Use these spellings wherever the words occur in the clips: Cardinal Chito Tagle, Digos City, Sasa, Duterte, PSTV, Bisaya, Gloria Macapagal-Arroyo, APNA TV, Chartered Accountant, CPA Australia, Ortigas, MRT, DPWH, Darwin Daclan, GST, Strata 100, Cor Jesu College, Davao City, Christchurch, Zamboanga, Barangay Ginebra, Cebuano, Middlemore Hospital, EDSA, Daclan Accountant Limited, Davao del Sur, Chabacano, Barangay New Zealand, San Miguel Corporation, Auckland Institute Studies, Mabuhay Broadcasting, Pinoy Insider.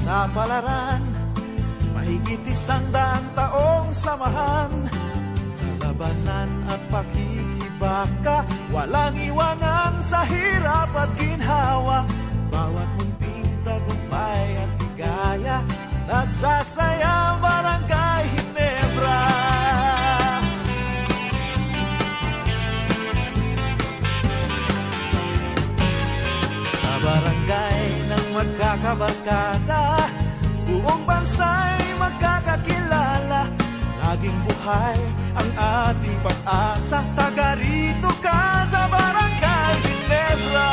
Sa palaran, mahigit 100 taong samahan. Sa labanan at pakikibaka, walang iwanan sa hirap at ginhawa. Bawat munting tagumpay at higaya, nagsasayang Barangay Ginebra. Sa barangay ng magkakabarkada, buong bansa'y magkakakilala. Laging buhay ang ating pag-asa. Taga rito ka sa Barangay Ginebra.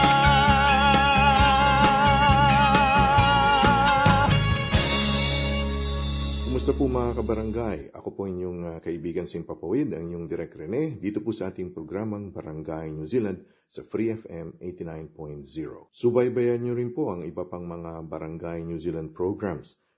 Kumusta po mga kabarangay? Ako po inyong kaibigan Simpapawid, ang inyong Direk Rene, dito po sa ating programang Barangay New Zealand sa Free FM 89.0. Subaybayan nyo rin po ang iba pang mga Barangay New Zealand programs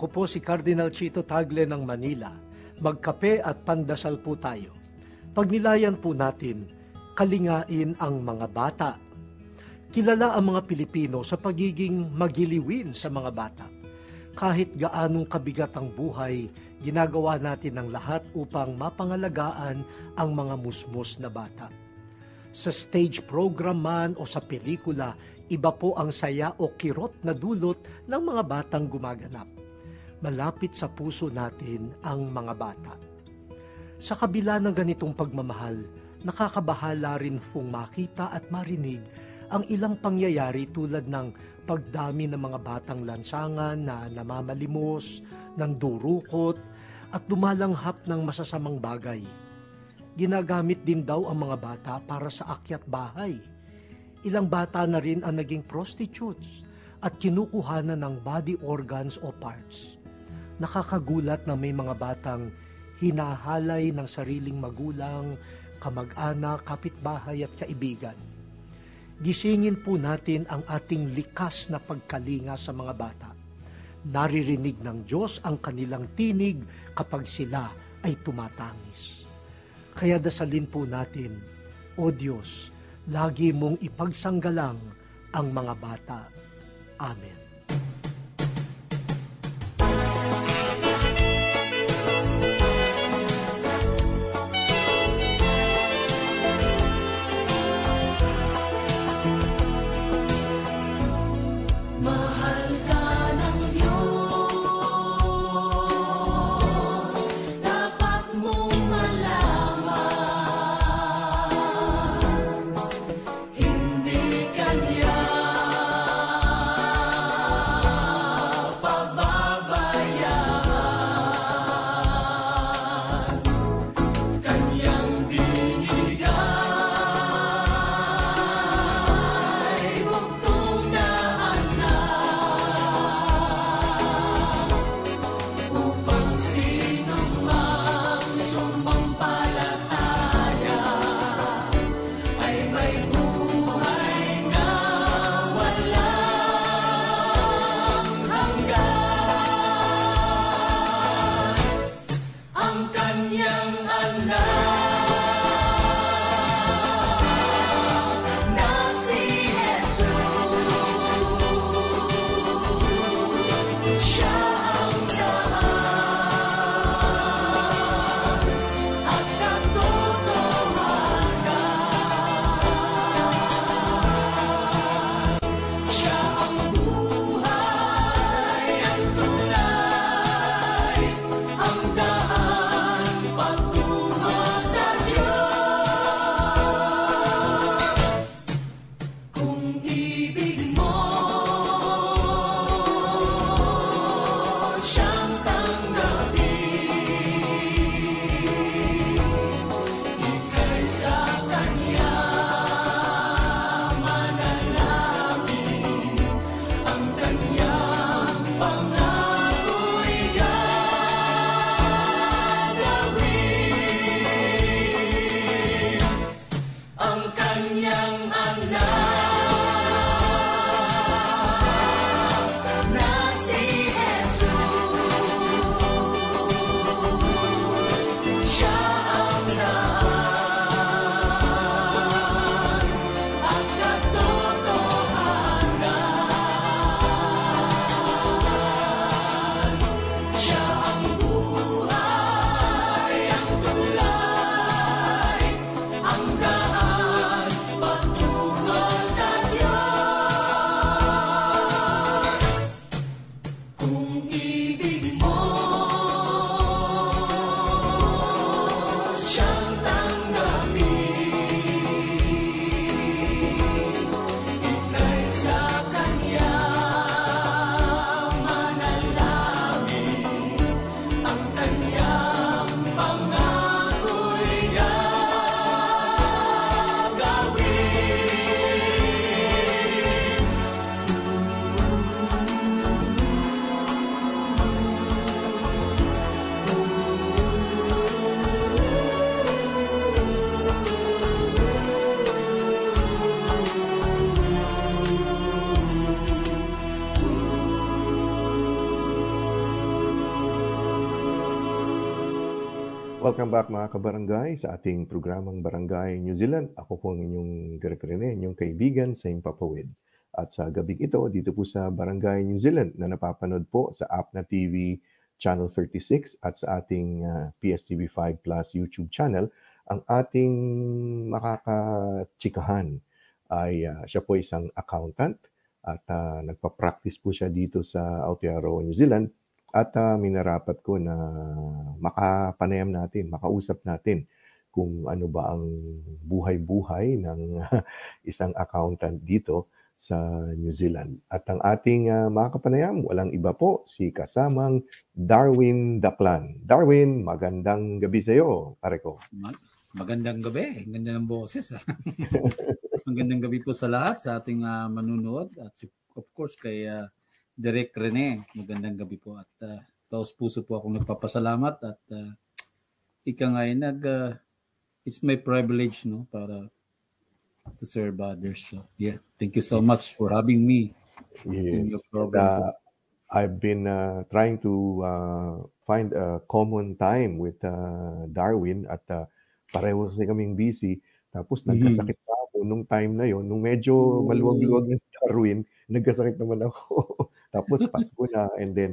Ako po si Cardinal Chito Tagle ng Manila. Magkape at pandasal po tayo. Pagnilayan po natin, kalingain ang mga bata. Kilala ang mga Pilipino sa pagiging magiliwin sa mga bata. Kahit gaanong kabigat ang buhay, ginagawa natin ang lahat upang mapangalagaan ang mga musmos na bata. Sa stage program man o sa pelikula, iba po ang saya o kirot na dulot ng mga batang gumaganap. Malapit sa puso natin ang mga bata. Sa kabila ng ganitong pagmamahal, nakakabahala rin pong makita at marinig ang ilang pangyayari tulad ng pagdami ng mga batang lansangan na namamalimos, nandurukot, at dumalanghap ng masasamang bagay. Ginagamit din daw ang mga bata para sa akyat bahay. Ilang bata na rin ang naging prostitutes at kinukuhanan ng body organs o parts. Nakakagulat na may mga batang hinahalay ng sariling magulang, kamag-anak, kapitbahay at kaibigan. Gisingin po natin ang ating likas na pagkalinga sa mga bata. Naririnig ng Diyos ang kanilang tinig kapag sila ay tumatangis. Kaya dasalin po natin, O Diyos, lagi mong ipagsanggalang ang mga bata. Amen. Welcome back mga kabarangay sa ating programang Barangay New Zealand. Ako po ang inyong direktorine, inyong kaibigan sa Impapawid. At sa gabing ito, dito po sa Barangay New Zealand na napapanood po sa APNA TV Channel 36 at sa ating PSTV 5 Plus YouTube channel, ang ating makakachikahan ay siya po isang accountant at nagpa-practice po siya dito sa Aotearoa, New Zealand. At minarapat ko na makapanayam natin, makausap natin kung ano ba ang buhay-buhay ng isang accountant dito sa New Zealand. At ang ating makapanayam, walang iba po, si kasamang Darwin Daclan. Darwin, magandang gabi sa iyo, pare ko. Magandang gabi. Ang ganda ng boses. Magandang gabi po sa lahat, sa ating manunood. At of course, kay... Direk Rene, magandang gabi po at taos puso po akong nagpapasalamat at ika nga it's my privilege no para to serve others. So yeah, thank you so much for having me. Yes. I've been trying to find a common time with Darwin at pareho kasi kaming busy. Tapos nagkasakit pa ako nung time na yon, nung medyo maluwag-luwag na si Darwin, nagkasakit naman ako. Tapos Pasko na and then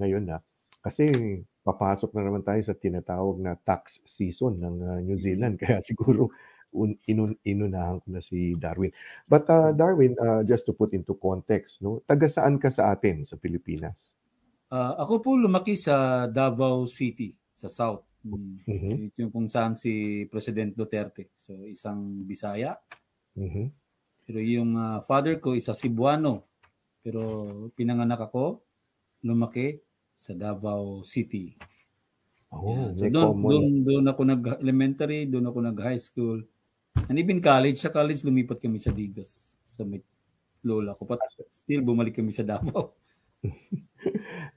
ngayon na. Kasi papasok na naman tayo sa tinatawag na tax season ng New Zealand. Kaya siguro inunahan ko na si Darwin. But Darwin, just to put into context, no, taga saan ka sa atin sa Pilipinas? Ako po lumaki sa Davao City, sa South. Ito yung kung saan si President Duterte. So isang Bisaya. Pero yung father ko isa Cebuano. Pero pinanganak ako, lumaki sa Davao City. Oh, yeah. So doon ako nag-elementary, doon ako nag-high school. And even college, sa college lumipat kami sa Digos. Sa may lola ko. But still bumalik kami sa Davao.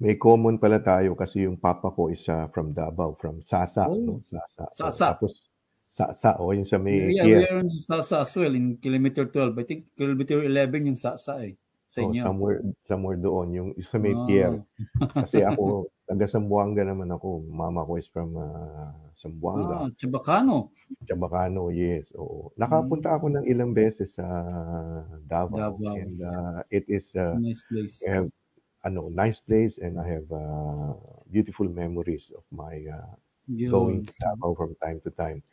May common pala tayo kasi yung papa ko is from Davao, from Sasa. Oh, no? Sasa. Sasa. Tapos, Sasa, o yung sa may... Yeah, we are in Sasa as well, in kilometer 12. I think kilometer 11 yung Sasa eh. Oh, somewhere doon, yung sa may pier. Kasi ako, taga Zamboanga naman ako. Mama ko is from Zamboanga. Chabacano, yes. Oo. Nakapunta ako ng ilang beses sa Davao. And it is a nice place. Nice place and I have beautiful memories of my going to Davao from time to time.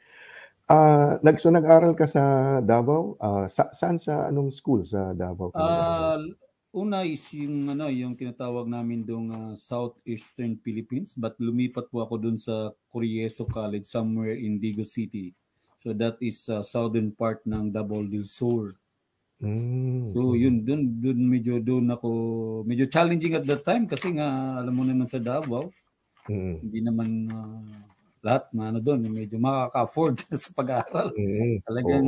Nag-aral ka sa Davao? Saan sa anong school sa Davao? Una is yung, yung tinatawag namin doon Southeastern Philippines but lumipat po ako doon sa Cor Jesu College somewhere in Digos City. So that is southern part ng Davao del Sur. So yun, doon medyo challenging at that time kasi nga alam mo naman sa Davao, hindi naman... lahat doon, medyo makaka-afford sa pag-aaral. Talagang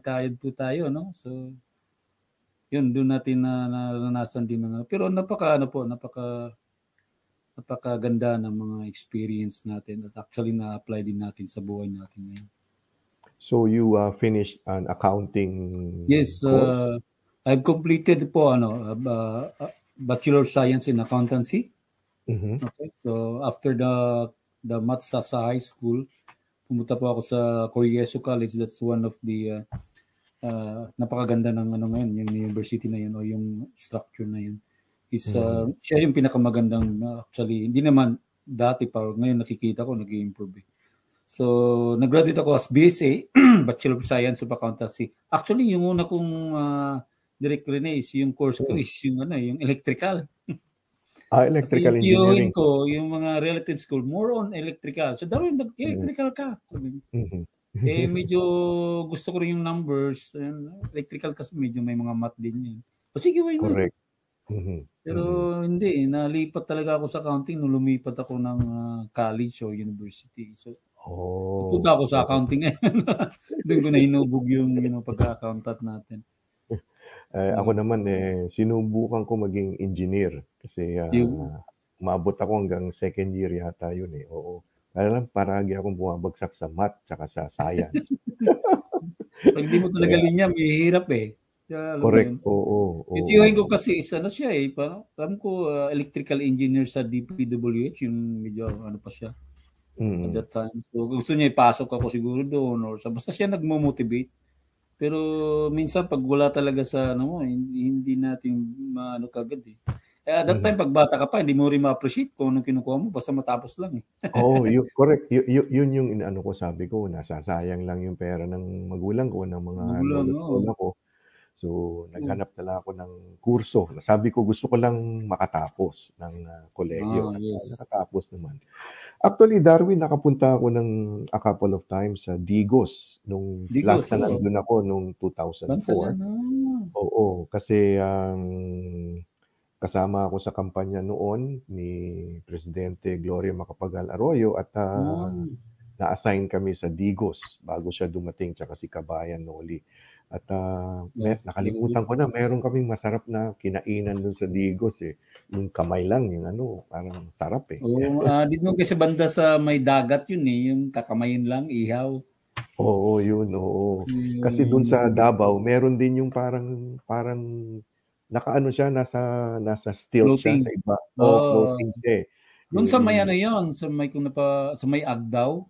kahit po tayo, no? So, yun, doon natin naranasan din. Pero napakaganda ng mga experience natin at actually na-apply din natin sa buhay natin ngayon. So, you finished an accounting Yes, course? I've completed po, Bachelor of Science in Accountancy. Okay, so, after the Matsasa sa high school, pumunta po ako sa Cor Jesu College. That's one of the napakaganda ng ngayon, yung university na yun o yung structure na yun. Siya yung pinakamagandang actually, hindi naman dati pa, ngayon nakikita ko, nag-improve. So, nag-graduate ako as BSA, Bachelor of Science of Accountancy. Actually, yung una kong direct Rene is yung course ko is yung electrical. Electrical engineering ko, yung mga relatives ko, more on electrical. So, Darwin, electrical ka. Eh, medyo gusto ko rin yung numbers. Electrical kasi medyo may mga math din yun. O sige, why not? Correct. Pero hindi, nalipat talaga ako sa accounting nung lumipat ako ng college o university. So, pupunta ako sa accounting ngayon. Doon ko na hinubog yung pagka-accountant natin. Ako naman, sinubukan ko maging engineer kasi umabot ako hanggang second year yata yun eh. Oo. Kaya lang, paragi akong bumabagsak sa math tsaka sa science. Pag di mo talaga linya, may hirap eh. Kaya, correct, oo. Itiuhin ko kasi isa na siya eh. Parang ko electrical engineer sa DPWH, yung medyo pa siya. at that time. So gusto niya ipasok ako siguro doon or sa basta siya nagmo-motivate. Pero minsan pag wala talaga sa ano mo, hindi natin maano kagad eh. At that time, pag bata ka pa, hindi mo rin ma-appreciate kung anong kinukuha mo, basta matapos lang eh. Oo, correct. Yun yung inaano ko, sabi ko, nasasayang lang yung pera ng magulang ko, ng mga magulang ko. So, naghanap na lang ako ng kurso. Sabi ko, gusto ko lang makatapos ng kolehiyo. Nakatapos naman. Actually, Darwin, nakapunta ako ng a couple of times sa Digos. Nung last na nandun ako, nung 2004. Oo, kasi... kasama ako sa kampanya noon ni Presidente Gloria Macapagal-Arroyo at na-assign kami sa Digos bago siya dumating tsaka si Kabayan Noli. At nakalimutan ko na, mayroon kaming masarap na kinainan dun sa Digos eh. Yung kamay lang, yung ano, parang sarap eh. Oh, dito kasi banda sa may dagat yun eh, yung kakamayin lang, ihaw. Oo, yun, oo. Kasi dun sa Davao, meron din yung parang nakaano siya, nasa steel floating. Siya sa iba. Floating siya. Doon sa may ano yun, sa may Agdaw.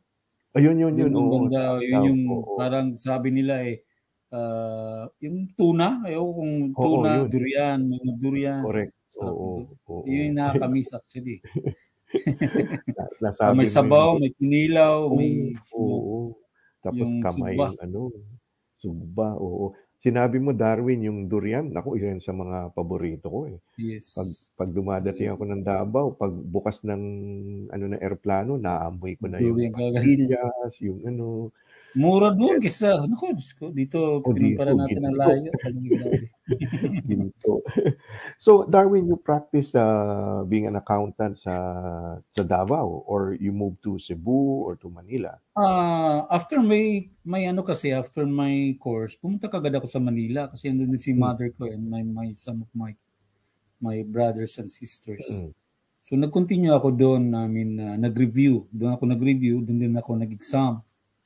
Ayun, yun. Agdaw, yun yung parang sabi nila eh, yung tuna, yun. Durian, mga durian. Correct. Oo. Yun yung nakakamiss actually. May sabaw, may kinilaw, may... Oo. Tapos kamay, subba, oo. Sinabi mo, Darwin, yung durian, ako, isa sa mga paborito ko eh. Yes. Pag dumadating ako ng Davao, pag bukas ng aeroplano, naamoy ko na yung pastillas, yung ano. Mura doon kaysa, dito pinumpara natin ang layo. Dito. So, Darwin, you practice being an accountant sa Davao or you moved to Cebu or to Manila? After after my course, pumunta kagad ako sa Manila kasi andun din si mother ko and my some of my brothers and sisters. So nag-continue ako doon, nag-review. Doon ako nag-review, doon din ako nag-exam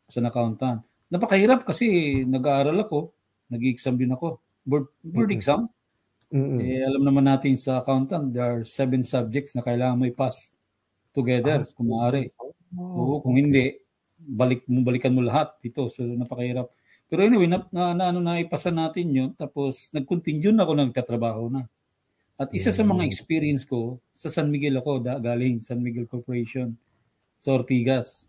as an accountant. Napakahirap kasi nag-aaral ako, nag-exam din ako. Board exam. Eh, alam naman natin sa accountant, there are 7 subjects na kailangan may pass together kung maaari. Oo, kung hindi, balikan mo lahat dito. So, napakahirap. Pero anyway, naipasa natin yun. Tapos, nag-continue na ako nagtatrabaho na. At isa sa mga experience ko, sa San Miguel ako, galing San Miguel Corporation, sa Ortigas.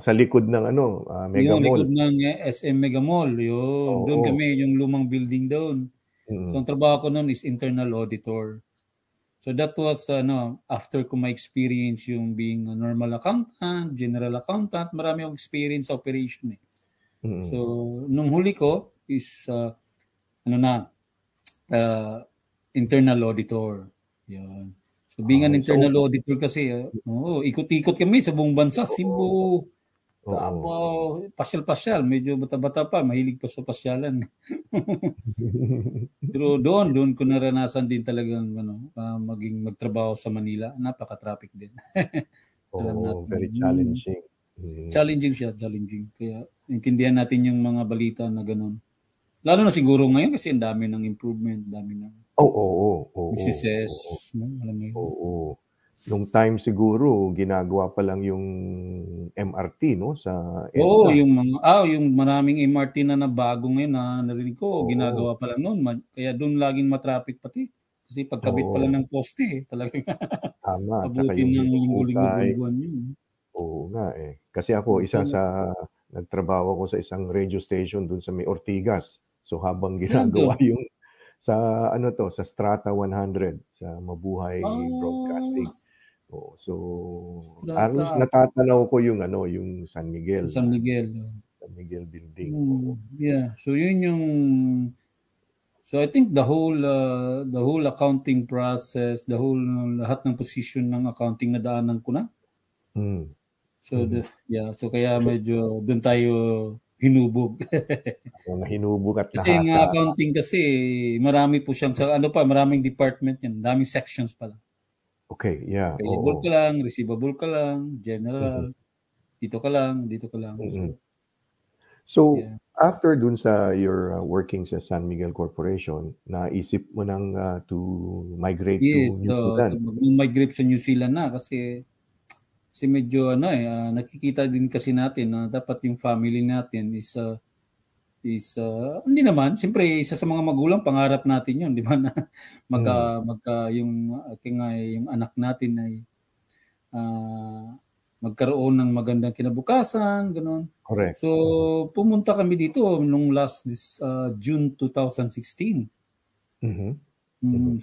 Sa likod ng Mega Mall. Yung likod ng SM Mega Mall. Yun. Doon kami, yung lumang building doon. So, ang trabaho ko noon is internal auditor. So, that was, after ko ma-experience yung being a normal accountant, general accountant, marami akong experience sa operation eh. So, nung huli ko is, internal auditor. Yun. So, being an internal auditor kasi, ikot-ikot kami sa buong bansa, Cebu, Davao, pasyal-pasyal, medyo bata-bata pa, mahilig pa sa pasyalan. Pero doon ko naranasan din talagang maging magtrabaho sa Manila. Napaka-traffic din. Very challenging. Challenging siya, challenging. Kaya intindihan natin yung mga balita na ganun. Lalo na siguro ngayon kasi ang dami ng improvement, dami ng success. Alam mo yun. Nung time siguro, ginagawa pa lang yung MRT, no? Sa EDSA. Yung maraming MRT na nabago ngayon na narinig ko, ginagawa pa lang noon. Kaya doon laging matraffic pati. Kasi pagkabit pa lang ng poste, talagang tama. Abutin ng linggo-linggo-lingguan yun. Oo nga eh. Kasi ako, nagtrabaho ko sa isang radio station doon sa may Ortigas. So habang ginagawa yung sa Strata 100, sa Mabuhay Broadcasting. So, natatanaw ko yung San Miguel. San Miguel. San Miguel building. Yeah. So, yun yung... So, I think the whole accounting process, lahat ng position ng accounting na daanan ko na. So, So, kaya medyo doon tayo hinubog. Hinubog at kasi yung accounting kasi, marami po siyang, maraming department yan. Daming sections pala. Okay, yeah. Payable ka lang, receivable ka lang, general, dito ka lang, dito ka lang. So, after dun sa your working sa San Miguel Corporation, naisip mo nang to migrate to New Zealand? Yes, mag-migrate sa New Zealand na kasi Kasi medyo nakikita din kasi natin na dapat yung family natin is hindi naman, siyempre isa sa mga magulang pangarap natin yun, di ba, na yung anak natin ay magkaroon ng magandang kinabukasan, ganun. Correct. So pumunta kami dito nung last June 2016. Mm-hmm.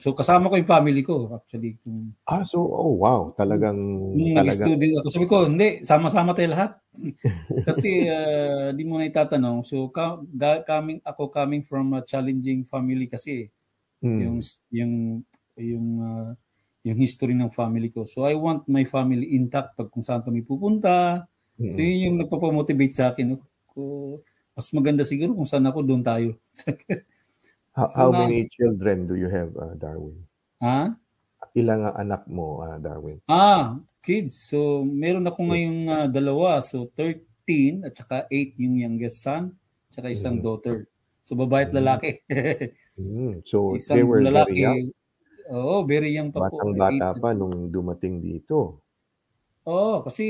So kasama ko yung family ko actually. Talagang nag-study ako. Sabi ko, hindi, sama-sama tayo lahat. Kasi di mo na itatanong. So coming from a challenging family kasi yung history ng family ko. So I want my family intact pag kung saan kami pupunta. So yun yung nagpapamotivate sa akin. Mas maganda siguro kung saan ako, doon tayo. How many children do you have, Darwin? Ilang anak mo, Darwin? Kids. So, meron ako ngayong dalawa. So, 13 at saka 8 yung youngest son at saka isang daughter. So, babae at lalaki. So, isang they were lalaki, very young. Oo, very young pa po. Batang-bata pa nung dumating dito. Oo, kasi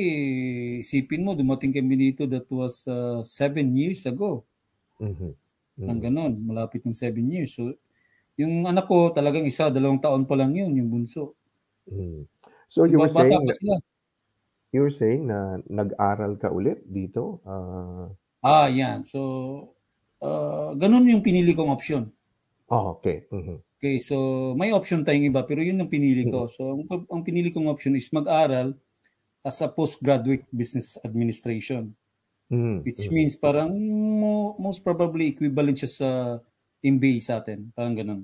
isipin mo, dumating kami dito that was 7 years ago. Mm-hmm. Nang ganon, malapit ng 7 years. So, yung anak ko talagang isa, 2 taon pa lang yun, yung bunso. So, you were saying na nag-aral ka ulit dito? Yan. So, ganon yung pinili kong option. Oh, okay. Mm-hmm. Okay, so may option tayong iba, pero yun ang pinili ko. So, ang pinili kong option is mag-aral as a postgraduate business administration. Which means parang most probably equivalent siya sa MBA sa atin, parang ganun.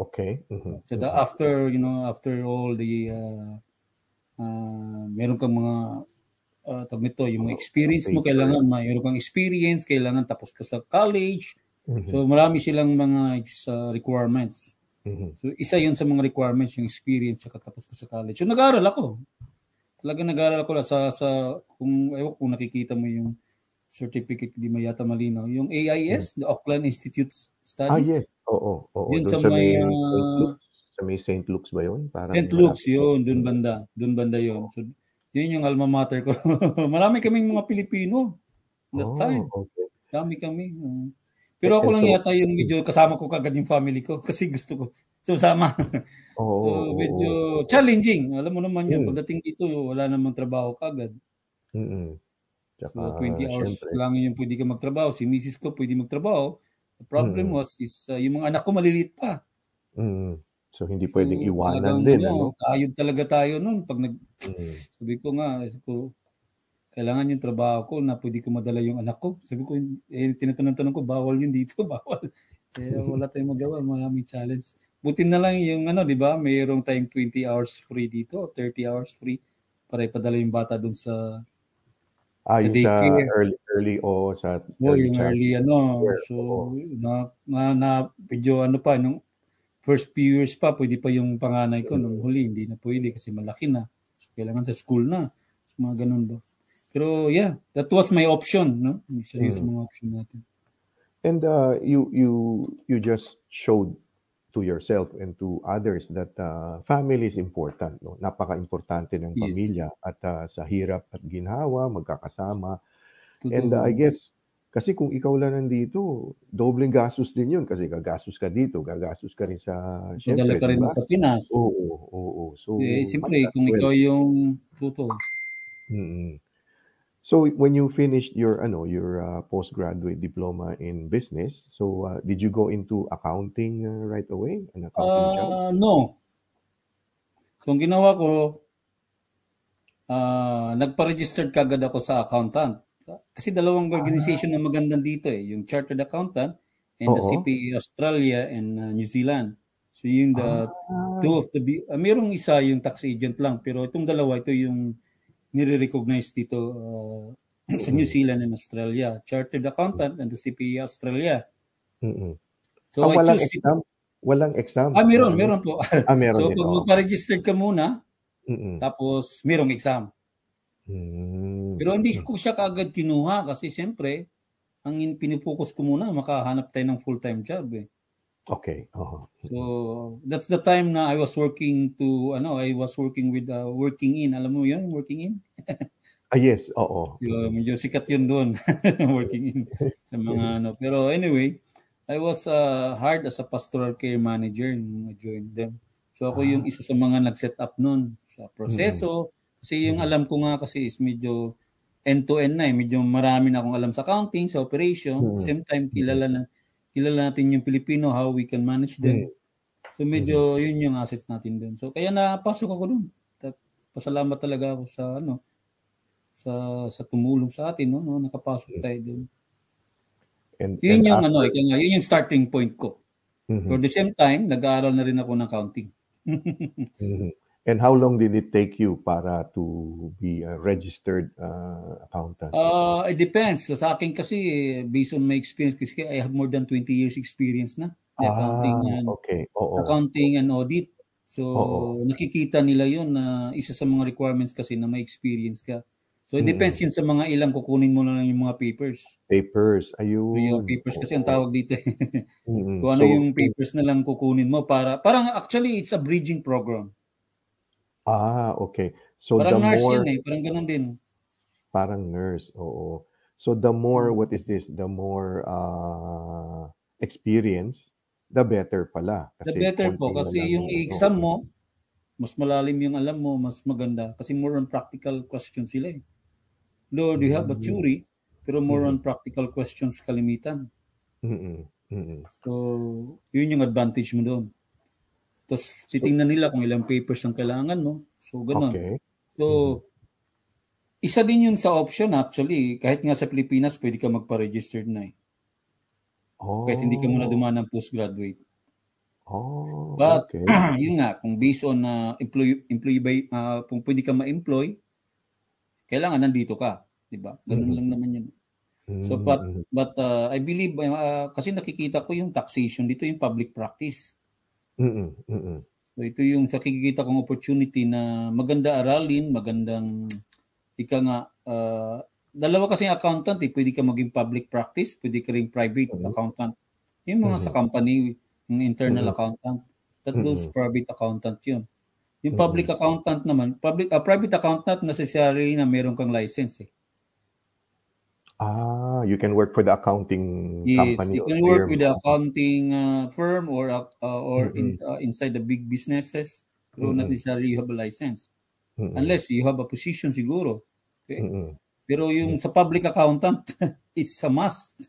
Okay. Mm-hmm. So after all the meron kang mga yung experience mo, kailangan mayroon kang experience, kailangan tapos ka sa college. Mm-hmm. So marami silang mga requirements. Mm-hmm. So isa 'yun sa mga requirements, yung experience at tapos ka sa college. So nag-aral ako sa kung nakikita mo yung certificate, di mo yata malinaw. Yung AIS, the Auckland Institute Studies. Yes. Oo. Yun sa may St. Luke's ba yun? St. Luke's yun, dun banda yun. So, yun yung alma mater ko. Marami kaming mga Pilipino that time. Okay. Dami kami. Pero ako lang yata yung medyo kasama ko kagad yung family ko kasi gusto ko. So, sama. So, medyo challenging. Alam mo naman yun, pagdating dito, wala namang trabaho kagad. So, 20 hours lang yung pwede ka magtrabaho. Si Mrs. ko pwede magtrabaho. The problem was yung mga anak ko maliliit pa. So, hindi pwedeng iwanan din. Kayod talaga tayo nun. Pag sabi ko nga, kailangan yung trabaho ko na pwede ko madala yung anak ko. Sabi ko, tinatanong ko, bawal yun dito, bawal. Wala tayong magawa, maraming challenge. Buti na lang yung di ba, mayroong tayong 20 hours free dito, 30 hours free, para ipadala yung bata dun sa nung first few years pa pwede pa yung panganay ko, nung huli hindi na pwede kasi malaki na, so kailangan sa school na, so mga ganun ba. Pero that was my option, no, isa sa mga option natin. And you just showed to yourself and to others that family is important, no? Napaka-importante ng pamilya at sa hirap at ginhawa magkakasama. Totoo. And I guess kasi kung ikaw lang nandito, dobleng gastos din 'yun kasi gagastos ka dito, gagastos ka rin sa syempre ka rin sa Pinas. Oo. So siyempre kung ikaw yung tuto. So when you finished your postgraduate diploma in business, so did you go into accounting right away? An accounting job? No. So ang ginawa ko, nagpa-registered kagad ako sa accountant. Kasi dalawang organization na magandang dito yung Chartered Accountant and the CPA Australia and New Zealand. So yung the two of the mayroong isa yung tax agent lang, pero itong dalawa ito yung nire-recognize dito sa New Zealand and Australia, Chartered Accountant and the CPA Australia. So walang exam? Meron po. Meron. So pag magpa-register ka muna, tapos merong exam. Pero hindi ko siya kaagad kinuha kasi siyempre, ang pinipocus ko muna, makahanap tayo ng full-time job. Okay. Uh-huh. So that's the time na I was working to I was working with Working In. Alam mo 'yun, Working In? Yes, oo. So, medyo sikat 'yun doon, Working In sa mga Pero anyway, I was hired as a pastoral care manager nung I joined them. So ako yung isa sa mga nag-set up noon sa proseso kasi yung alam ko nga kasi is medyo end-to-end na eh, medyo marami na akong alam sa accounting, sa operation, same time kilala na kilala natin yung Pilipino, how we can manage them. So medyo yun yung assets natin doon. So kaya napasok ako doon. Pasalamat talaga ako sa sa tumulong sa atin no, nakapasok tayo doon. And, yun and yung after, yun yung starting point ko. But at the same time, nag-aaral na rin ako ng accounting. And how long did it take you para to be a registered accountant? It depends. So, sa akin kasi, based on my experience, kasi I have more than 20 years experience na. Accounting, accounting and audit. So, nakikita nila yun na isa sa mga requirements kasi na may experience ka. So, it depends yun sa mga ilang kukunin mo na lang yung mga papers. Papers, ayun. So, yung papers kasi ang tawag dito. Kung ano yung papers na lang kukunin mo para, parang actually, it's a bridging program. Ah, okay. So parang the nurse more, yun eh. Parang ganun din. Parang nurse, oo. So the more, what is this? The more experience, the better pala. Kasi the better po. Kasi yung i-exam mo, mas malalim yung alam mo, mas maganda. Kasi more on practical questions sila eh. Though you have a theory, pero more on practical questions kalimitan. So, yun yung advantage mo doon. Tapos titingnan nila kung ilang papers ang kailangan mo. So, ganun. Okay. So, isa din yun sa option actually. Kahit nga sa Pilipinas, pwede ka magpa-registered na eh. Kahit hindi ka muna dumaan ng postgraduate. But, yun nga, kung based on employee by, kung pwede ka ma-employ, kailangan nandito ka. Diba? Ganun lang naman yun. So, but I believe, kasi nakikita ko yung taxation dito, yung public practice. So ito yung sa kikita kong opportunity na maganda aralin, magandang ika nga dalawa kasi accountant eh, pwede ka maging public practice, pwede ka ring private accountant. Yung mga sa company, yung internal accountant, that those private accountant yun. Yung public accountant naman, private accountant necessarily na meron kang license eh. Ah, you can work for the accounting company. Yes, you can work with the accounting firm or inside the big businesses. Pero not necessarily you have a license. Unless you have a position siguro. Okay? Pero yung sa public accountant, it's a must.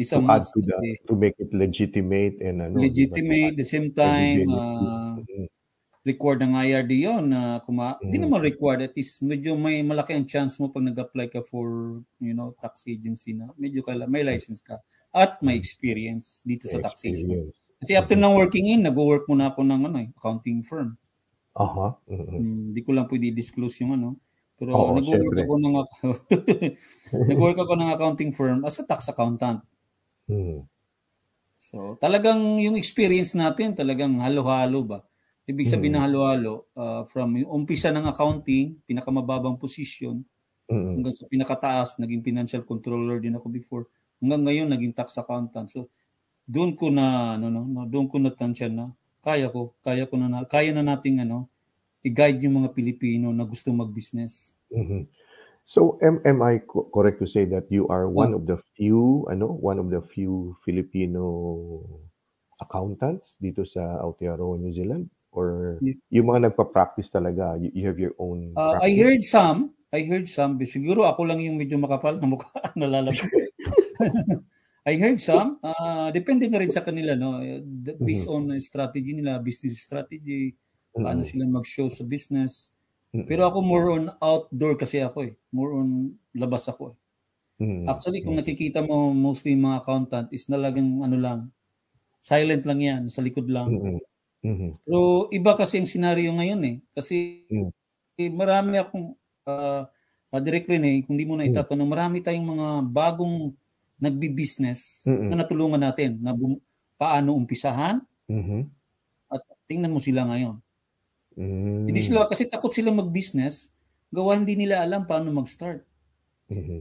It's a must. To, that, to make it legitimate. And legitimate, the same time, required ng IRD yun na hindi naman required, at least medyo may malaki ang chance mo pag nag-apply ka for tax agency na medyo may license ka at may experience dito sa taxation. Kasi after ng Working In, nag-work muna ako ng accounting firm. Hindi ko lang pwede i-disclose yung pero nag-work ako ng accounting firm as a tax accountant. So talagang yung experience natin talagang halo-halo ba? Ibig sabihin na halo-halo, from umpisa ng accounting, pinakamababang posisyon, hanggang sa pinakataas, naging financial controller din ako before, hanggang ngayon naging tax accountant. So doon ko na doon ko natansya na kaya na nating i-guide yung mga Pilipino na gusto mag-business. So am I correct to say that you are one of the few Filipino accountants dito sa Aotearoa, New Zealand? Or yung mga nagpa-practice talaga, you have your own practice? I heard some. Siguro ako lang yung medyo makapal na mukha nalalabas. I heard some. Depende na rin sa kanila, no? Based on strategy nila, business strategy, paano sila mag-show sa business. Pero ako more on outdoor kasi ako eh. More on labas ako eh. Actually, kung nakikita mo mostly mga accountant is nalagang silent lang yan, sa likod lang. Pero iba kasi yung senaryo ngayon eh. Kasi marami akong direct rin eh, kung di mo na itatanong, marami tayong mga bagong nagbi-business na natulungan natin na paano umpisahan at tingnan mo sila ngayon. Hindi sila, kasi takot sila mag-business, gawa hindi nila alam paano mag-start.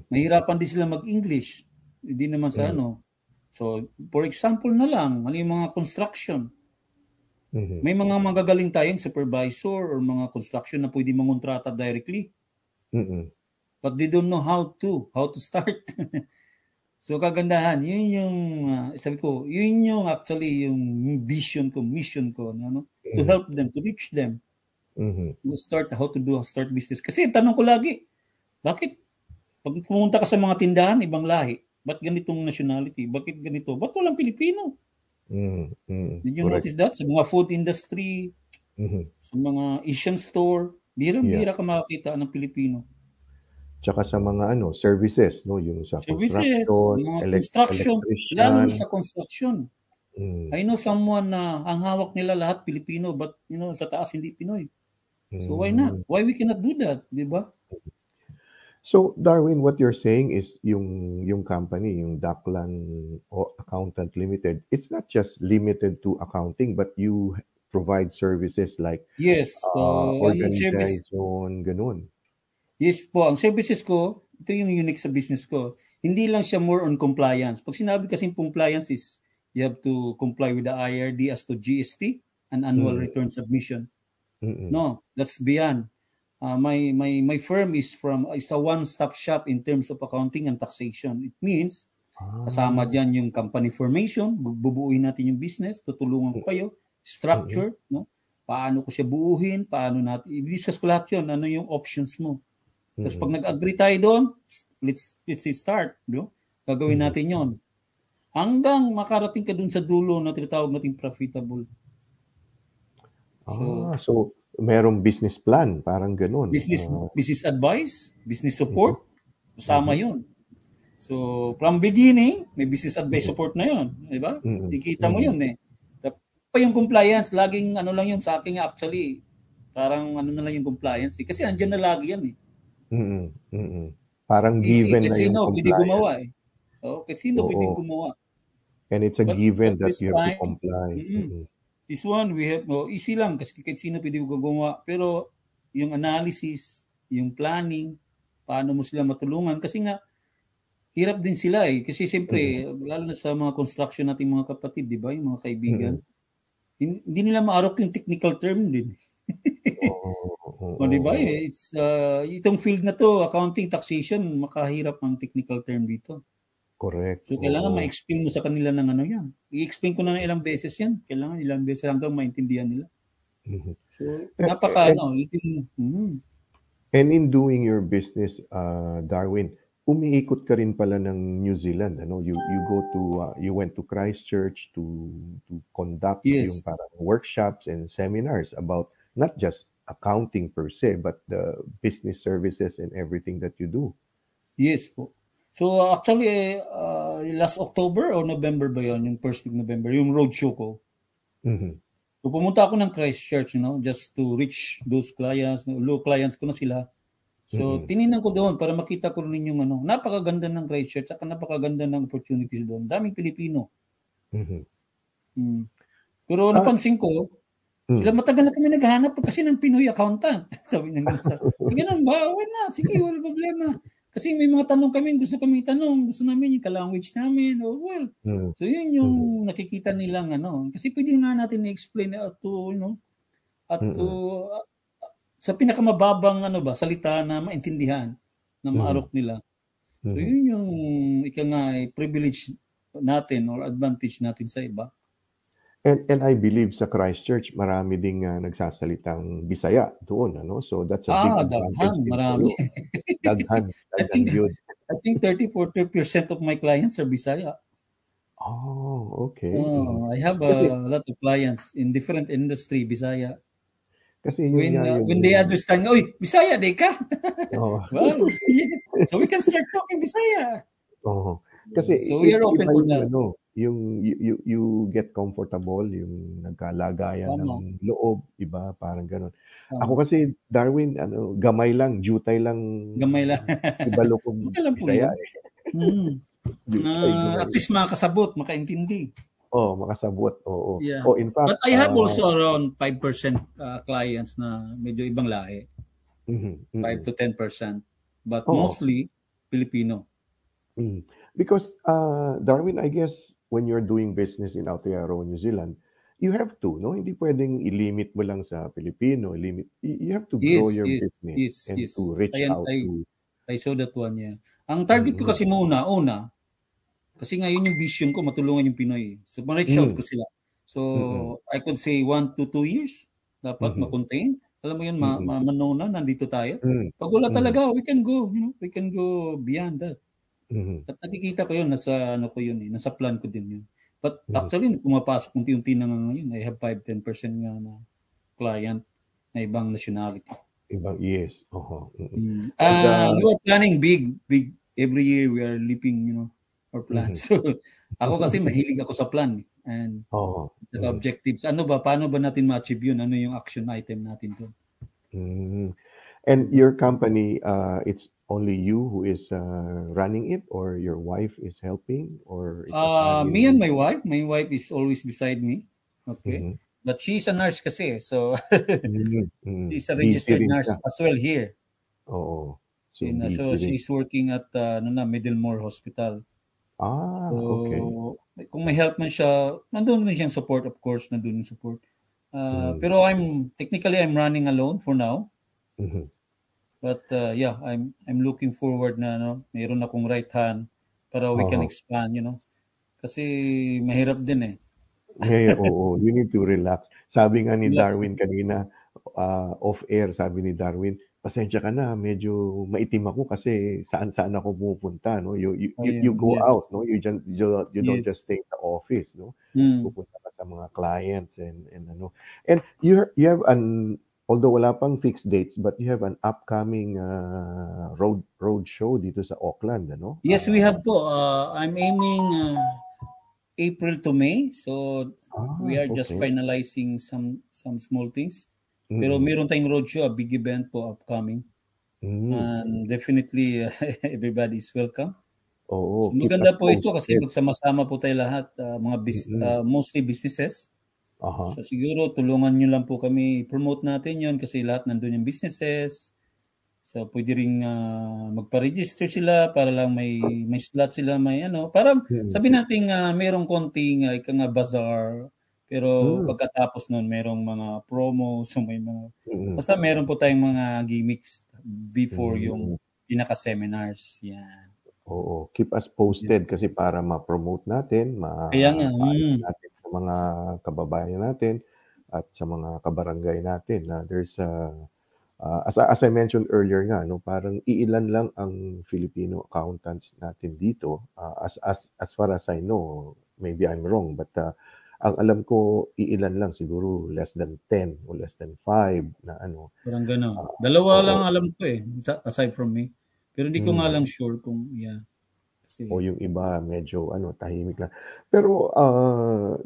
Nahirapan din sila mag-English. Hindi naman sa So, for example na lang, ano yung mga construction? Mm-hmm. May mga magagaling tayong supervisor or mga construction na pwede mangontrata directly. Mm-hmm. But they don't know how to start. So, kagandahan, yun yung, sabi ko, yun yung actually yung vision ko, mission ko, ano? Mm-hmm. To help them, to reach them. Mm-hmm. To start, how to start business. Kasi tanong ko lagi, bakit? Pag pumunta ka sa mga tindahan, ibang lahi. Ba't ganitong nationality? Bakit ganito? Ba't walang Pilipino? Mm-hmm. Did you notice that? Sa mga food industry, mm-hmm. sa mga Asian store, birang-bira ka makakita ng Pilipino. Tsaka sa mga services, no, yung sa services, construction, lalo sa construction. Mm. I know someone na ang hawak nila lahat Pilipino, but sa taas hindi Pinoy. So why not? Why we cannot do that, di ba? So Darwin, what you're saying is yung company, yung Daclan Accountant Limited, it's not just limited to accounting, but you provide services like organization, ganun. Yes po, ang services ko, ito yung unique sa business ko. Hindi lang siya more on compliance. Pag sinabi kasing compliance is, you have to comply with the IRD as to GST and annual return submission. Mm-mm. No, that's beyond. My firm is a one-stop shop in terms of accounting and taxation. It means, kasama dyan yung company formation, bubuuin natin yung business, tutulungan ko kayo, structure, no? Paano ko siya buuhin, paano natin, i-discuss ko lahat yun, ano yung options mo. Tapos pag nag-agree tayo doon, let's start. No? Gagawin natin yon. Hanggang makarating ka doon sa dulo na tinatawag natin profitable. So mayroong business plan, parang ganun. Business advice, business support, kasama yon. So from beginning, may business advice support na yon. Diba? Ikita mo yon eh. Pa yung compliance, laging lang yun sa akin actually. Parang lang yung compliance eh. Kasi andyan na lagi yan eh. Parang easy, given na yung compliance. Pwede gumawa eh. Pwede gumawa. And it's a given that you have to comply. This one, we have, easy lang kasi kahit sino pwede gumawa. Pero yung analysis, yung planning, paano mo sila matulungan. Kasi nga, hirap din sila eh. Kasi siyempre, lalo na sa mga construction natin mga kapatid, di ba? Yung mga kaibigan. Hindi nila maarok yung technical term din. Diba? It's itong field na to, accounting, taxation, makahirap ang technical term dito. Correct. So kailangan ma-explain mo sa kanila ng yan. I-explain ko na ilang beses yan. Kailangan ilang beses hanggang maintindihan nila. So napaka And in doing your business, Darwin, umiikot ka rin pala ng New Zealand. You went to Christchurch to conduct yung parang workshops and seminars about not just accounting per se, but the business services and everything that you do. Yes po. So actually, last October or November ba yun, yung first week November, yung roadshow ko. So pumunta ako ng Christchurch, just to reach those clients, low clients ko na sila. So tinignan ko doon para makita ko rin yung napakaganda ng Christchurch, saka napakaganda ng opportunities doon. Daming Pilipino. Pero napansin ko, sila matagal na kami naghahanap kasi ng Pinoy accountant. Sabi niya sa akin. Ganun ba? Wala na. Sige, wala problema. Kasi may mga tanong kami, gusto kami tanong. Gusto namin yung language namin. So yun yung nakikita nilang Kasi pwede nga natin i-explain sa pinakamababang salita na maintindihan na maarok nila. So yun yung privilege natin or advantage natin sa iba. And I believe sa Christchurch, marami ding nagsasalitang Bisaya doon, So that's a big advantage. Marami. Daghan yun. I think 30-40% of my clients are Bisaya. Oh, okay. I have a lot of clients in different industry, Bisaya. Kasi when they understand, Bisaya, de ka? Well, yes. So we can start talking Bisaya. Kasi so we are open to that. Yung you get comfortable, yung nagkalagayan ng loob, iba, parang ganun. Ako kasi, Darwin, jutay lang. Ibalo kong Bisaya. At least makasabot, makaintindi. Makasabot. Yeah. In fact, but I have also around 5% clients na medyo ibang lahi. 5 to 10%. But mostly, Filipino. Because Darwin, I guess when you're doing business in Aotearoa, New Zealand, you have to, no? Hindi pwedeng i-limit mo lang sa Pilipino, i-limit. You have to grow your business and to reach out to... I saw that one, yeah. Ang target ko kasi una, kasi ngayon yung vision ko, matulungan yung Pinoy. So, ma-reach out ko sila. So, I could say 1 to 2 years, dapat ma-contain. Alam mo yun, manona, nandito tayo. Pag wala talaga, we can go, you know, we can go beyond that. At nakikita ko yun, nasa, ano ko yun, eh, nasa plan ko din yun. But actually, pumapasok unti-unti na ngayon. I have 5-10% nga na client na ibang nationality. Ibang, yes. We are planning big. Every year we are leaping, you know, our plans. So, ako kasi mahilig ako sa plan. And the objectives. Ano ba? Paano ba natin ma-achieve yun? Ano yung action item natin doon? And your company, it's only you who is running it, or your wife is helping, or me and my wife. My wife is always beside me. Okay, but she's a nurse, kasi so she's a registered nurse as well here. So she's working at Middlemore Hospital. Okay. Kung may help man siya, nandun na siyang support, of course, nandun yung support. Pero I'm running alone for now. But yeah, I'm looking forward na, no, mayroon akong right hand para we can expand, you know. Kasi mahirap din eh. You need to relax. Sabi nga ni Darwin kanina, off air, sabi ni Darwin, pasensya ka na, medyo maitim ako kasi saan ako pupunta, no? You go out, no? You don't just stay in the office, no? Pupunta ka sa mga clients and ano. And you have an, although wala pang fixed dates, but you have an upcoming road show dito sa Auckland, ano? Yes, we have po. I'm aiming April to May. So we are just finalizing some small things. Pero meron tayong road show, a big event po upcoming. And definitely everybody is welcome. So maganda po ito kasi magsama-sama po tayo lahat, mostly businesses. So siguro tulungan nyo lang po kami, promote natin yon kasi lahat nandun yung businesses. So pwede ring magpa-register sila para lang may slot sila, may ano. Para sabi natin mayroong konting bazaar, pero pagkatapos nun mayroong mga promo, so may mga basta meron po tayong mga gimmicks before yung pinaka-seminars. Yan. Oo, keep us posted kasi para ma-promote natin, natin sa mga kababayan natin at sa mga kabarangay natin. There's as I mentioned earlier nga, no, parang iilan lang ang Filipino accountants natin dito. As far as I know, maybe I'm wrong, but ang alam ko iilan lang, siguro less than 10 or less than 5 na ano. Parang gano'n. Dalawa lang alam ko aside from me. Pero hindi ko nga lang sure kung kasi yung iba medyo tahimik lang. Pero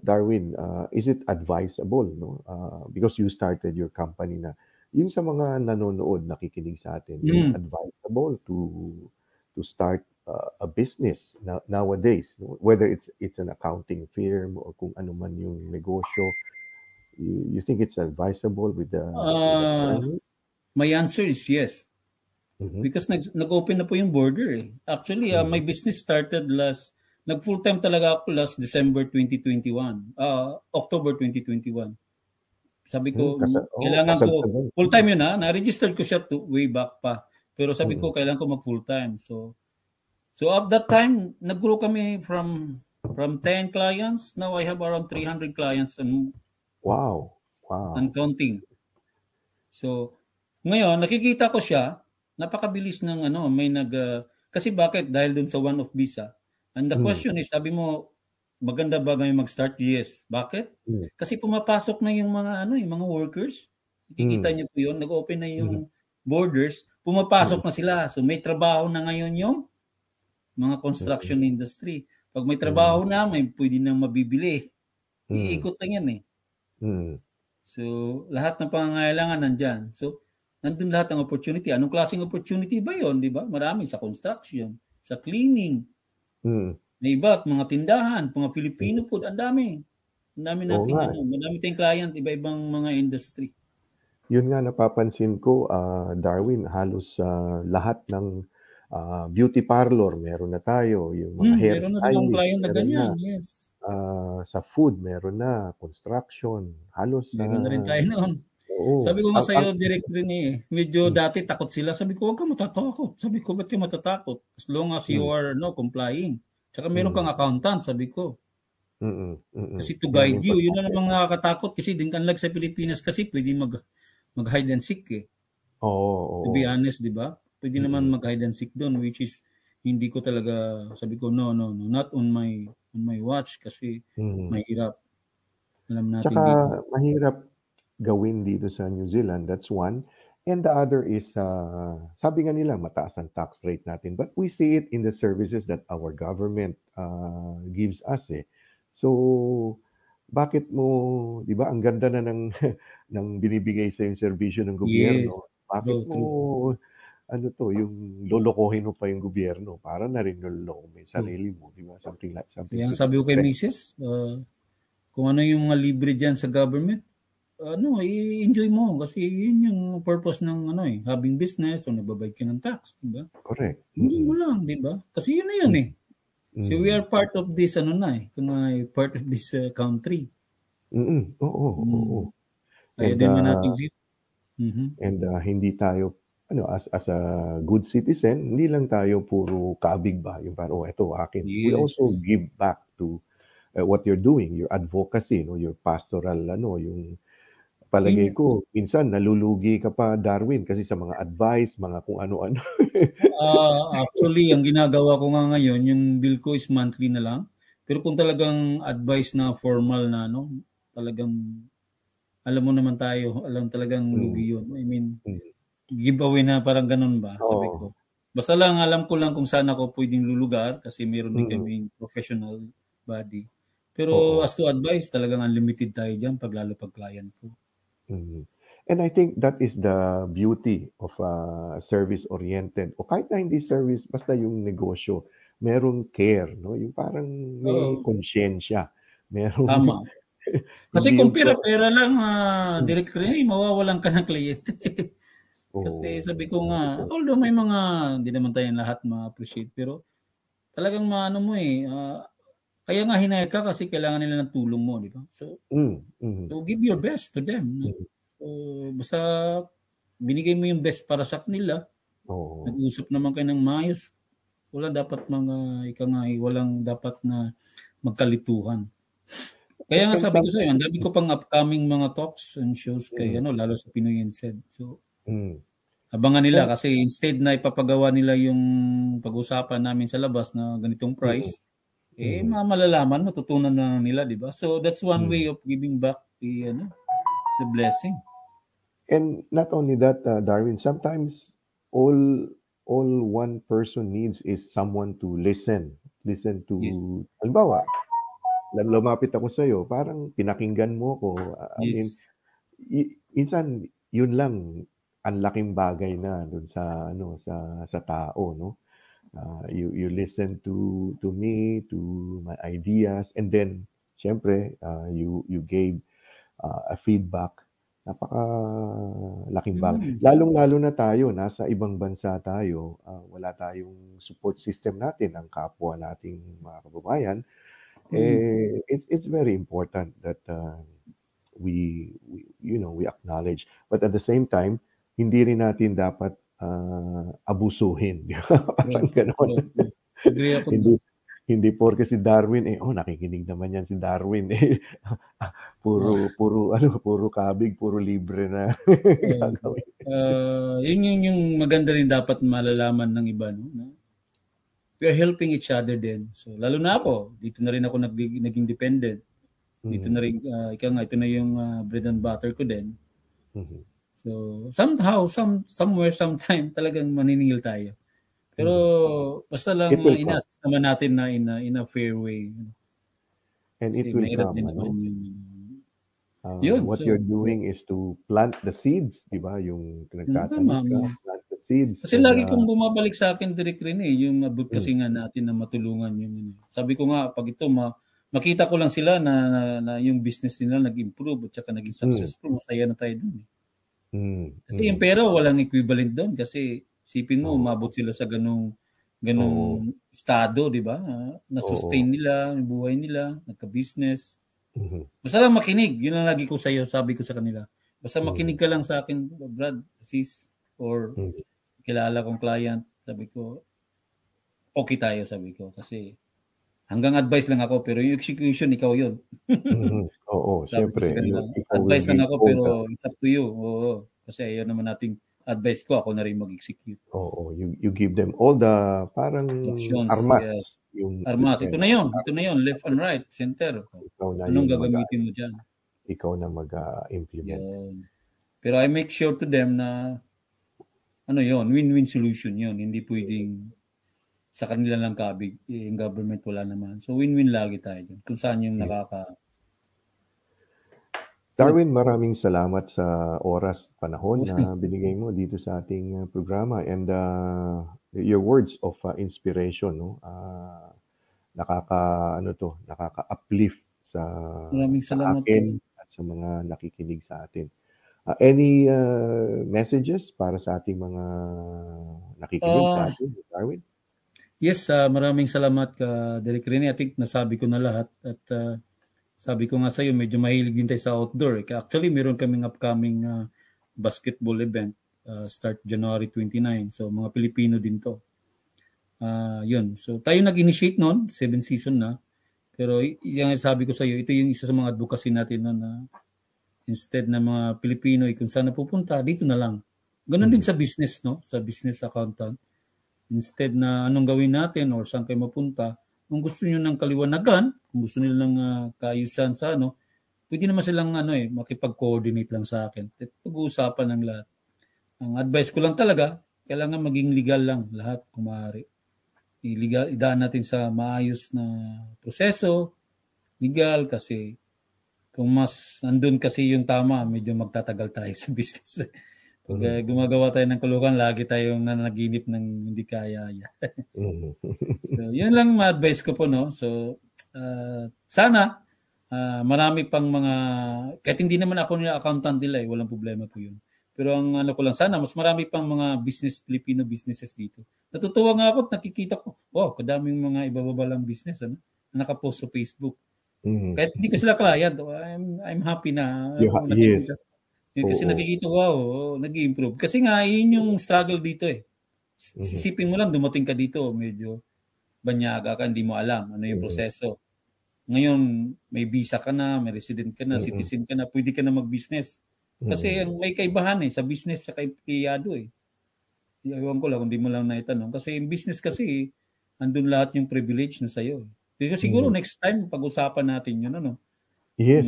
Darwin, is it advisable, no? Because you started your company na. Yung sa mga nanonood, nakikinig sa atin, is it advisable to start a business nowadays, no? Whether it's an accounting firm or kung ano man yung negosyo, you think it's advisable with the my answer is yes. Because nag-open na po yung border eh. Actually, my business started nag-full-time talaga ako last December 2021, October 2021. Sabi ko, kailangan ko, full-time yun na-register ko siya way back pa. Pero sabi ko, kailangan ko mag-full-time. So at that time, nag-grow kami from 10 clients. Now I have around 300 clients. And, wow. And counting. So, ngayon, nakikita ko siya, napakabilis ng may kasi bakit? Dahil dun sa one-off visa. And the question is, sabi mo, maganda ba ngayon mag-start? Yes. Bakit? Kasi pumapasok na yung mga yung mga workers. Nakikita niyo po yun, nag-open na yung borders, pumapasok na sila. So may trabaho na ngayon yung mga construction industry. Pag may trabaho na, may pwede nang mabibili. Iikot na yan eh. So lahat ng pangangailangan nandyan. So nandun lahat ng opportunity. Anong klaseng opportunity ba yon, di ba? Marami sa construction, sa cleaning, na iba at mga tindahan, mga Filipino food, ang dami. Ang dami natin, madami tayong client, iba-ibang mga industry. Yun nga napapansin ko, Darwin, halos lahat ng beauty parlor, meron na tayo. Yung mga hair styling, meron na ganyan, na. Yes. Sa food, meron na. Construction, halos na. Meron na rin tayo noon. Oo. Sabi ko nga sa'yo, direct rin eh. Medyo dati takot sila. Sabi ko, huwag ka matatakot. Sabi ko, ba't ka matatakot? As long as you are complying. Tsaka meron kang accountant, sabi ko. Kasi to guide you, yun na namang nakakatakot. Kasi din kanlag sa Pilipinas kasi pwede mag-hide and seek eh. Oo. To be honest, di ba? Pwede naman mag-hide and seek doon, which is hindi ko talaga, sabi ko no, not on my watch kasi mahirap. Alam natin saka, dito. Mahirap gawin dito sa New Zealand, that's one. And the other is, sabi nga nila, mataas ang tax rate natin. But we see it in the services that our government gives us eh. So, bakit mo, di ba, ang ganda na ng binibigay sa yung servisyo ng gobyerno. Yes. Bakit mo, yung lolokohin mo pa yung gobyerno para na rin loloko mo yung sarili mo, di ba? Something yan, sabi ko kay Mrs., kung ano yung mga libre dyan sa government, i-enjoy mo kasi yun yung purpose ng having business o nababayad ka ng tax, di ba? Correct. Enjoy mo lang, di ba? Kasi yun na yun eh. So we are part of this, part of this country. Oo. Kaya din natin dito. And hindi tayo as a good citizen, hindi lang tayo puro kaabig ba yung parang ito akin. Yes. We also give back to what you're doing, your advocacy, your pastoral yung palagay ko minsan nalulugi ka pa, Darwin, kasi sa mga advice, mga kung ano-ano. Actually, ang ginagawa ko nga ngayon, yung bill ko is monthly na lang. Pero kung talagang advice na formal na talagang alam mo naman tayo, alam talagang lugi yun. I mean, giveaway na parang ganun ba, sabi ko. Basta lang, alam ko lang kung saan ako pwedeng lulugar kasi meron din kaming professional body. Pero as to advice, talagang unlimited tayo dyan pag client ko. And I think that is the beauty of service-oriented. O kahit na hindi service, basta yung negosyo, merong care, yung parang may konsyensya. Merong... Tama. Kasi kung pera-pera lang, direct rin, mawawalan ka ng kliyente. Kasi sabi ko nga, although may mga, hindi naman tayong lahat ma-appreciate, pero talagang kaya nga hinayag ka kasi kailangan nila ng tulong mo, di ba? So, so give your best to them. So, basta binigay mo yung best para sa kanila. Nag-usap naman kayo ng maayos. Walang dapat na magkalituhan. Kaya nga sabi ko sa'yo, ang dami ko pang upcoming mga talks and shows kay lalo sa Pinoy Insider. So, abangan nila kasi instead na ipapagawa nila yung pag-usapan namin sa labas na ganitong price, malalaman, matutunan na nila, di ba? So that's one way of giving back the blessing. And not only that, Darwin, sometimes all one person needs is someone to listen to. Yes. Halimbawa, lumapit ako sa iyo, parang pinakinggan mo ako. Minsan yun lang ang laking bagay na doon sa sa tao, you listen to me, to my ideas, and then syempre you gave a feedback. Napaka laking bagay, lalong-lalo na tayo nasa ibang bansa tayo, wala tayong support system natin ang kapwa nating mga kababayan. It's very important that we we acknowledge, but at the same time hindi rin natin dapat abusuhin. Parang gano'n. Hindi porke si Darwin, nakikinig naman yan si Darwin. Puro kabig, puro libre na gagawin. Yun yung maganda rin dapat malalaman ng iba. We are helping each other din. So, lalo na ako, dito na rin ako naging dependent. Dito na rin, ito na yung bread and butter ko din. So, somehow, sometime, talagang maniningil tayo. Pero, basta lang inassist naman natin na in a fair way. And kasi it will come. What you're doing is to plant the seeds, di ba? Yung nagtatanim ka, plant the seeds. Kasi lagi kong bumabalik sa akin direct rin yung advocacy nga natin na matulungan yun. Sabi ko nga, pag ito, makita ko lang sila na yung business nila nag-improve at saka naging successful, masaya na tayo dun. Kasi yung pera walang equivalent doon kasi isipin mo umabot sila sa ganung ganung estado, di ba? Na-sustain nila, yung buhay nila, nagka-business. Basta lang makinig. Yun lang lagi ko sa'yo, sabi ko sa kanila. Basta makinig ka lang sa akin, Brad, sis, or kilala kong client. Sabi ko, okay tayo, sabi ko. Kasi hanggang advice lang ako, pero yung execution, ikaw yun. Oo, siyempre. Advice lang ako, pero it's up to you. Oo, kasi ayaw naman nating advice ko, ako na rin mag-execute. Oo, you give them all the parang options, armas. Yes. Yung armas. Ito na yun. Left and right, center. Anong gagamitin mo dyan? Ikaw na mag-implement. Yeah. Pero I make sure to them na win-win solution yun. Hindi pwedeng sa kanila lang kabig. Yung government wala naman. So win-win lagi tayo dyan. Kung saan yung Darwin, maraming salamat sa oras, panahon na binigay mo dito sa ating programa and your words of inspiration, no? Nakaka-uplift sa akin at sa mga nakikinig sa atin. Any messages para sa ating mga nakikinig sa atin, Darwin? Yes, maraming salamat ka, Derek Rene. I think nasabi ko na lahat at sabi ko nga sa iyo, medyo mahilig din tayo sa outdoor. Actually, meron kaming upcoming basketball event start January 29. So, mga Pilipino din to. Yun. So, tayo nag-initiate noon, 7th season na. Pero yung sabi ko sa iyo, ito yung isa sa mga advocacy natin noon na instead na mga Pilipino, kung saan napupunta, dito na lang. Ganun din sa business, no? Sa business accountant. Instead na anong gawin natin or saan kayo mapunta, kung gusto niyo ng kaliwanagan, kung gusto nila ng kaayusan sa pwede naman silang makipag-coordinate lang sa akin. Pag-uusapan ng lahat. Ang advice ko lang talaga, kailangan maging legal lang lahat kung maaari. Legal, idaan natin sa maayos na proseso, legal kasi kung mas andun kasi yung tama, medyo magtatagal tayo sa business. Pag gumagawa tayo ng kulukan, lagi tayong nanaginip ng hindi kaya. So, yun lang ma-advise ko po, no? So, sana, marami pang mga, kahit hindi naman ako nila accountant nila, walang problema po yun. Pero ang ko lang, sana, mas marami pang mga business, Filipino businesses dito. Natutuwa nga ako at nakikita ko, kadaming mga ibababalang business, nakapost sa Facebook. Kahit hindi ko sila client, I'm happy na. Yes. Kasi nakikita, nag-improve. Kasi nga, yun yung struggle dito eh. Sisipin mo lang, dumating ka dito, medyo banyaga ka, hindi mo alam ano yung proseso. Ngayon, may visa ka na, may resident ka na, citizen ka na, pwede ka na mag-business. Kasi may kaibahan eh, sa business sa kayado eh. Iwan ko lang, hindi mo lang naitanong. Kasi yung business kasi, andun lahat yung privilege na sa'yo. Pero siguro next time, pag-usapan natin yun, ano? Yes,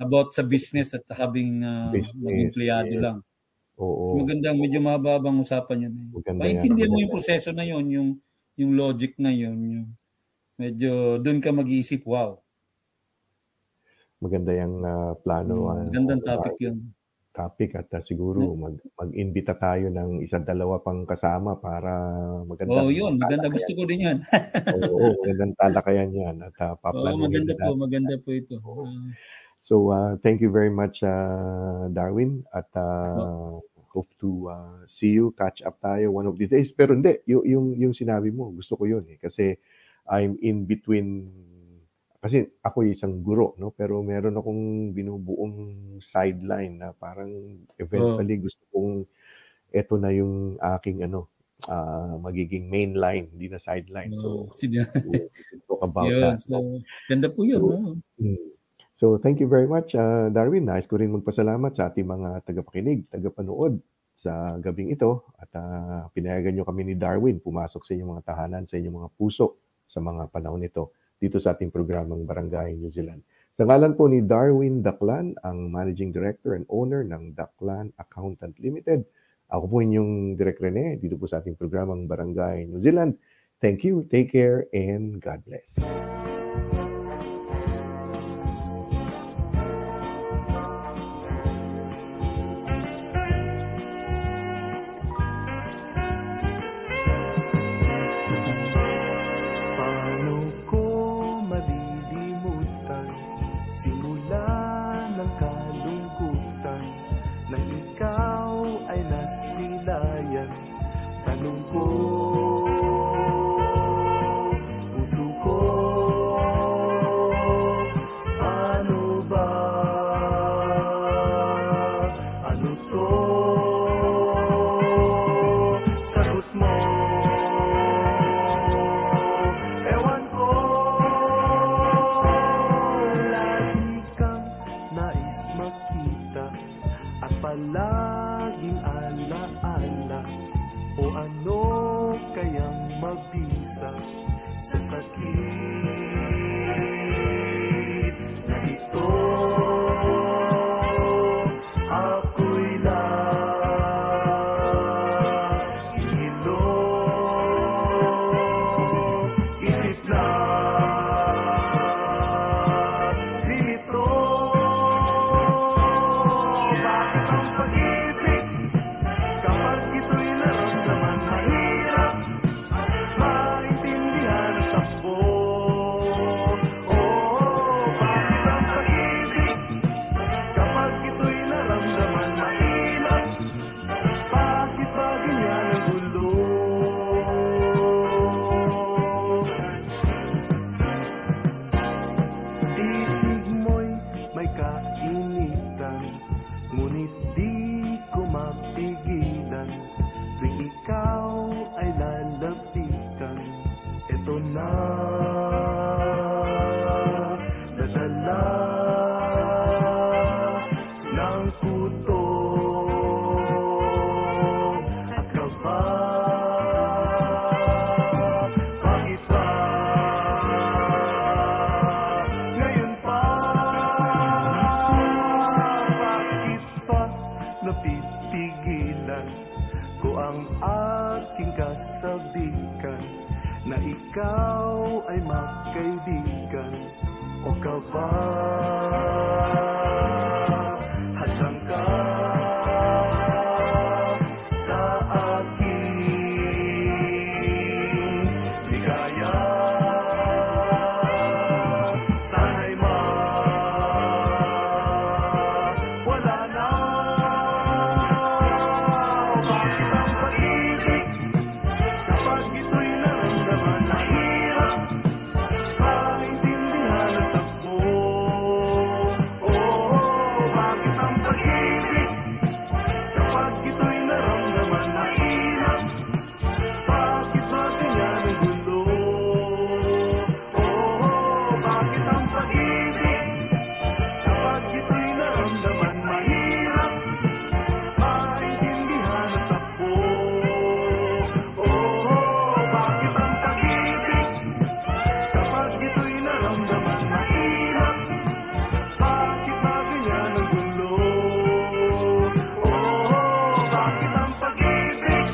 about sa business at having maging empleyado lang. Oo. So magandang medyo mahababang usapan yun. Maintindihan mo yung proseso na yun, yung logic na yun. Yung, medyo doon ka mag-iisip, maganda yung plano. Magandang topic yun. Topic at siguro mag-invita tayo ng isa-dalawa pang kasama para maganda. Yun. Maganda. Gusto ko din yan. Magandang talakayan yan. At, maganda po ito. So, thank you very much, Darwin. At hope to see you, catch up tayo one of these days. Pero hindi, yung sinabi mo, gusto ko yun. Eh, kasi I'm in between. Kasi ako isang guro, no? Pero meron akong binubuong sideline na parang eventually gusto kong eto na yung aking magiging main line, hindi na sideline. Talk about that. So, ganda po yun. So thank you very much, Darwin. Nais ko rin magpasalamat sa ating mga tagapakinig, tagapanood sa gabing ito. At pinayagan nyo kami ni Darwin pumasok sa inyong mga tahanan, sa inyong mga puso sa mga panahon nito. Dito sa ating programang Barangay New Zealand. Sa ngalan po ni Darwin Daclan, ang Managing Director and Owner ng Daclan Accountant Limited. Ako po inyong Direk Rene, dito po sa ating programang Barangay New Zealand. Thank you, take care, and God bless. Tanong ko isa sa sakit na ito. Ako'y lang ilog, isip lang dito. Bakit ang pag-ibig kapag ito'y naramdaman na hirap, maintindihan ang takbo. Oh, bakit ang pag-ibig kapag ito'y naramdaman na hirap, bakit ba ganyan ang gulo? Titig mo'y may kainitan, ngunit di ko mapigilan. Tuwing ikaw ay lalapitan, eto na nadala ng kuto at kaba. Bakit pa ngayon pa, bakit pa napipigilan ko ang aking kasabikan na ikaw ay makaibigan? O ka ba hadlang ka sa aking ligaya? Sana'y mawala na. Bakit ang pag-ibig kapag ito'y naramdaman na hirap, maintindihan at takbo? Oh, bakit ang pag-ibig kapag ito'y naramdaman na hirap, bakit ba ganyan ang gulo? Oh, bakit ang pag-ibig kapag ito'y naramdaman mahirap, maintindihan at takbo? Oh, bakit ang pag-ibig kapag ito'y naramdaman mahirap, bakit ba ganyan ang gulo? Oh, bakit ang pag-ibig?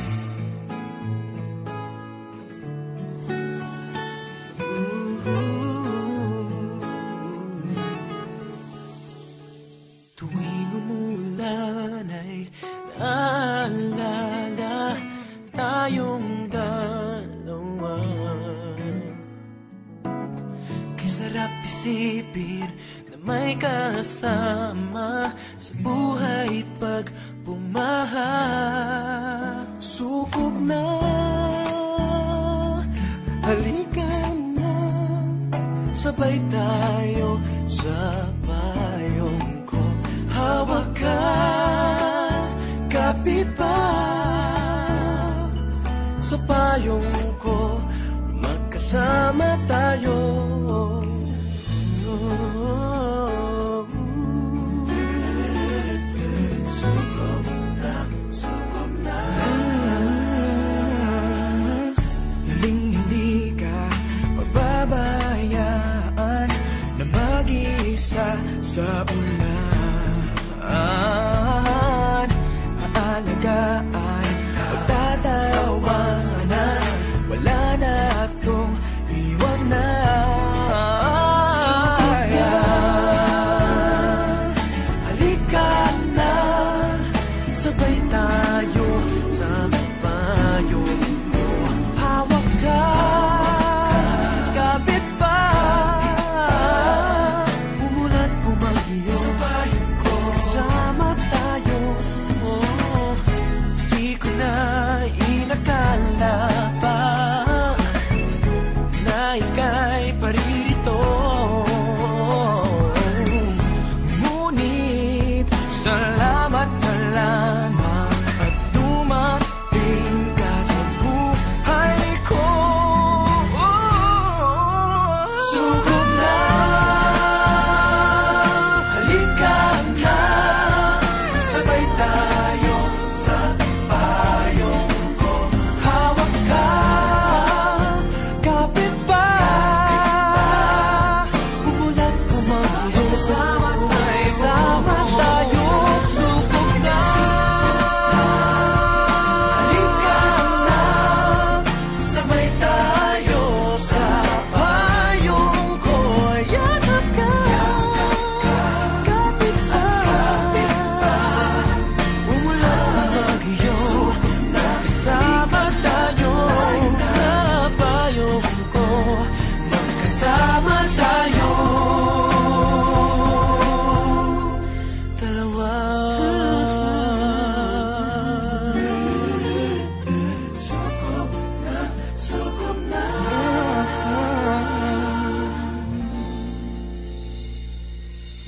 Tuwing umulan ay naalala tayong dalawa. Kay sarap isipin na may kasama sa buhay pag bumaha. Sukog na, halika na, sabay tayo sa payong ko. Hawak ka, kapitbahay, sa payong ko magkasama tayo. Naling hindi ka mababayaan na mag-isa sa ulan. Aalagaan, pagtatawanan, wala na itong iwanan. Sumaya, halika na, sabay tayo sa payong ko. Hawak ka, kapit pa, umulat bumagyo.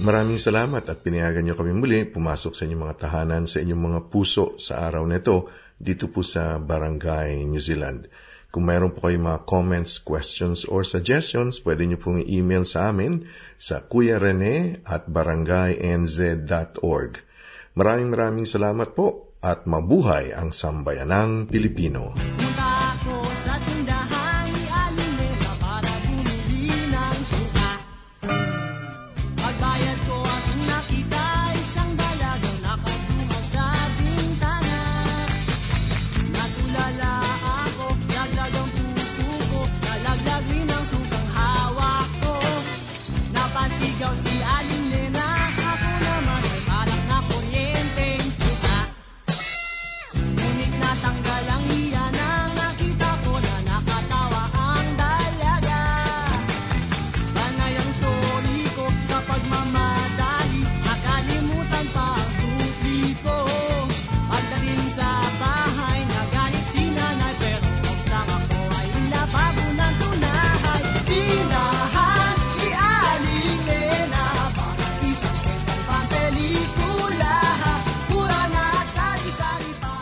Maraming salamat at pinayagan niyo kami muli pumasok sa inyong mga tahanan, sa inyong mga puso sa araw nito dito po sa Barangay New Zealand. Kung mayroon po kayong mga comments, questions, or suggestions, pwede niyo pong i-email sa amin sa kuya_rene@barangaynz.org. Maraming salamat po at mabuhay ang sambayanang Pilipino.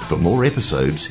For more episodes,